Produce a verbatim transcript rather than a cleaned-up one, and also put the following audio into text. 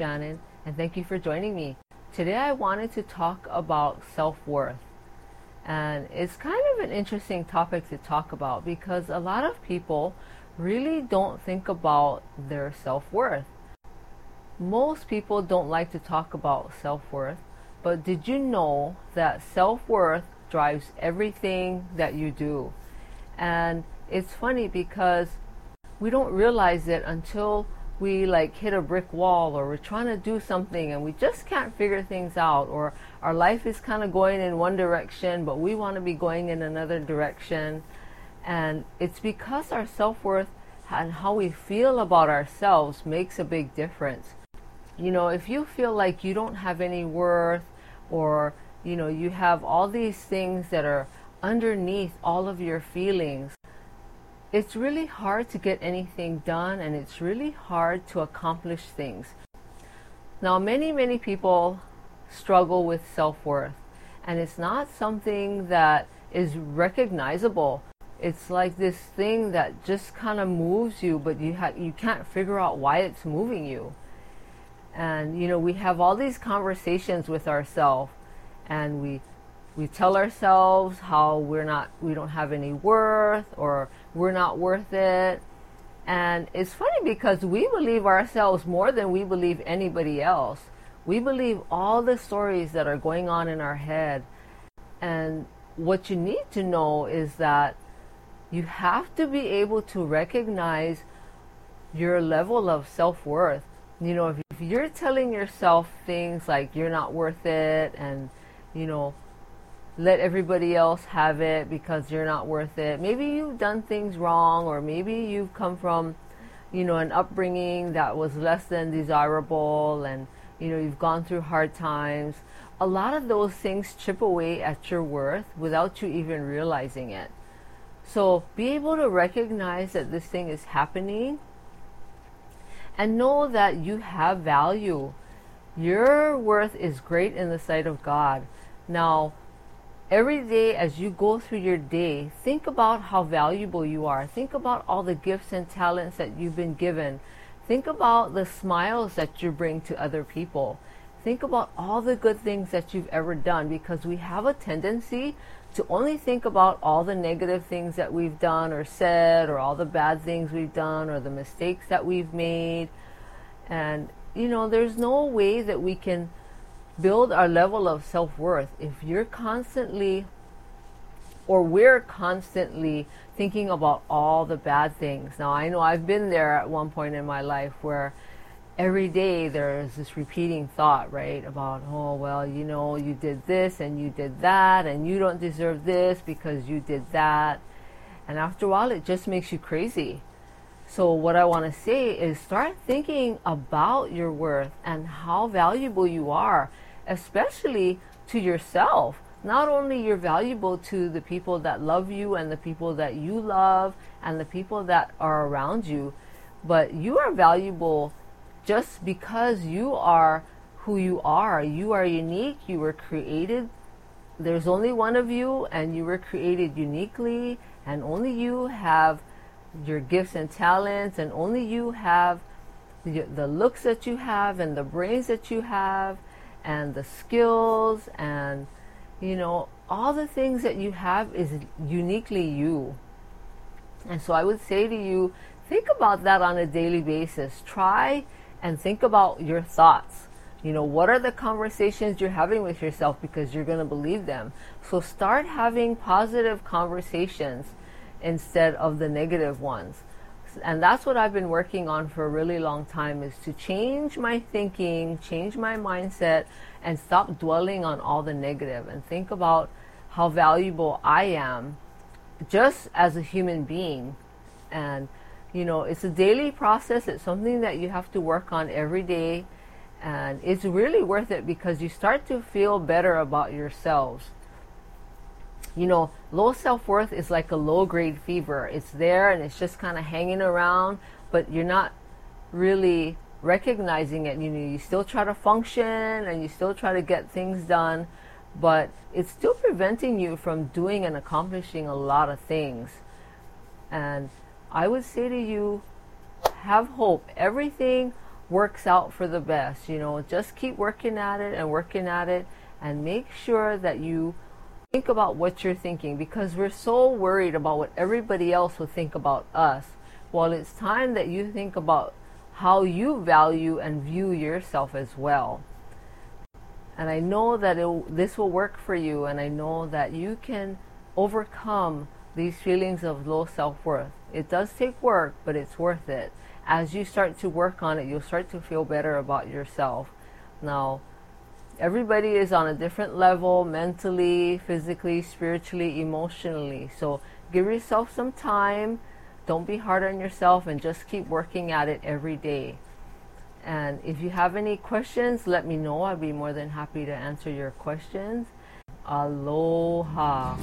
Janan, and thank you for joining me. Today I wanted to talk about self-worth. And it's kind of an interesting topic to talk about because a lot of people really don't think about their self-worth. Most people don't like to talk about self-worth, but did you know that self-worth drives everything that you do? And it's funny because we don't realize it until we like hit a brick wall, or we're trying to do something and we just can't figure things out, or our life is kind of going in one direction but we want to be going in another direction. And it's because our self-worth and how we feel about ourselves makes a big difference. You know, if you feel like you don't have any worth, or you know, you have all these things that are underneath all of your feelings, it's really hard to get anything done, and it's really hard to accomplish things. Now, many, many people struggle with self-worth, and it's not something that is recognizable. It's like this thing that just kind of moves you, but you ha- you can't figure out why it's moving you. And, you know, we have all these conversations with ourselves, and we We tell ourselves how we're not, we don't have any worth, or we're not worth it. And it's funny because we believe ourselves more than we believe anybody else. We believe all the stories that are going on in our head. And what you need to know is that you have to be able to recognize your level of self-worth. You know, if you're telling yourself things like you're not worth it, and, you know, let everybody else have it because you're not worth it. Maybe you've done things wrong, or maybe you've come from, you know, an upbringing that was less than desirable, and, you know, you've gone through hard times. A lot of those things chip away at your worth without you even realizing it. So be able to recognize that this thing is happening, and know that you have value. Your worth is great in the sight of God. Now, every day as you go through your day, think about how valuable you are. Think about all the gifts and talents that you've been given. Think about the smiles that you bring to other people. Think about all the good things that you've ever done, because we have a tendency to only think about all the negative things that we've done or said, or all the bad things we've done, or the mistakes that we've made. And, you know, there's no way that we can build our level of self-worth if you're constantly, or we're constantly thinking about all the bad things. Now, I know I've been there at one point in my life where every day there's this repeating thought, right, about, oh, well, you know, you did this and you did that, and you don't deserve this because you did that. And after a while, it just makes you crazy. So what I want to say is start thinking about your worth and how valuable you are, especially to yourself. Not only you're valuable to the people that love you and the people that you love and the people that are around you, but you are valuable just because you are who you are. You are unique. You were created. There's only one of you, and you were created uniquely, and only you have your gifts and talents, and only you have the, the looks that you have, and the brains that you have, and the skills, and, you know, all the things that you have is uniquely you. And so I would say to you, think about that on a daily basis. Try and think about your thoughts. You know, what are the conversations you're having with yourself, because you're going to believe them. So start having positive conversations instead of the negative ones. And that's what I've been working on for a really long time, is to change my thinking, change my mindset, and stop dwelling on all the negative, and think about how valuable I am just as a human being. And, you know, it's a daily process. It's something that you have to work on every day, and it's really worth it because you start to feel better about yourselves. You know, low self-worth is like a low-grade fever. It's there, and it's just kind of hanging around, but you're not really recognizing it. You know, you still try to function, and you still try to get things done, but it's still preventing you from doing and accomplishing a lot of things. And I would say to you, have hope. Everything works out for the best. You know, just keep working at it and working at it, and make sure that you think about what you're thinking, because we're so worried about what everybody else will think about us. Well, it's time that you think about how you value and view yourself as well. And I know that it, this will work for you, and I know that you can overcome these feelings of low self-worth. It does take work, but it's worth it. As you start to work on it, you'll start to feel better about yourself. Now, everybody is on a different level, mentally, physically, spiritually, emotionally. So give yourself some time. Don't be hard on yourself, and just keep working at it every day. And if you have any questions, let me know. I'd be more than happy to answer your questions. Aloha.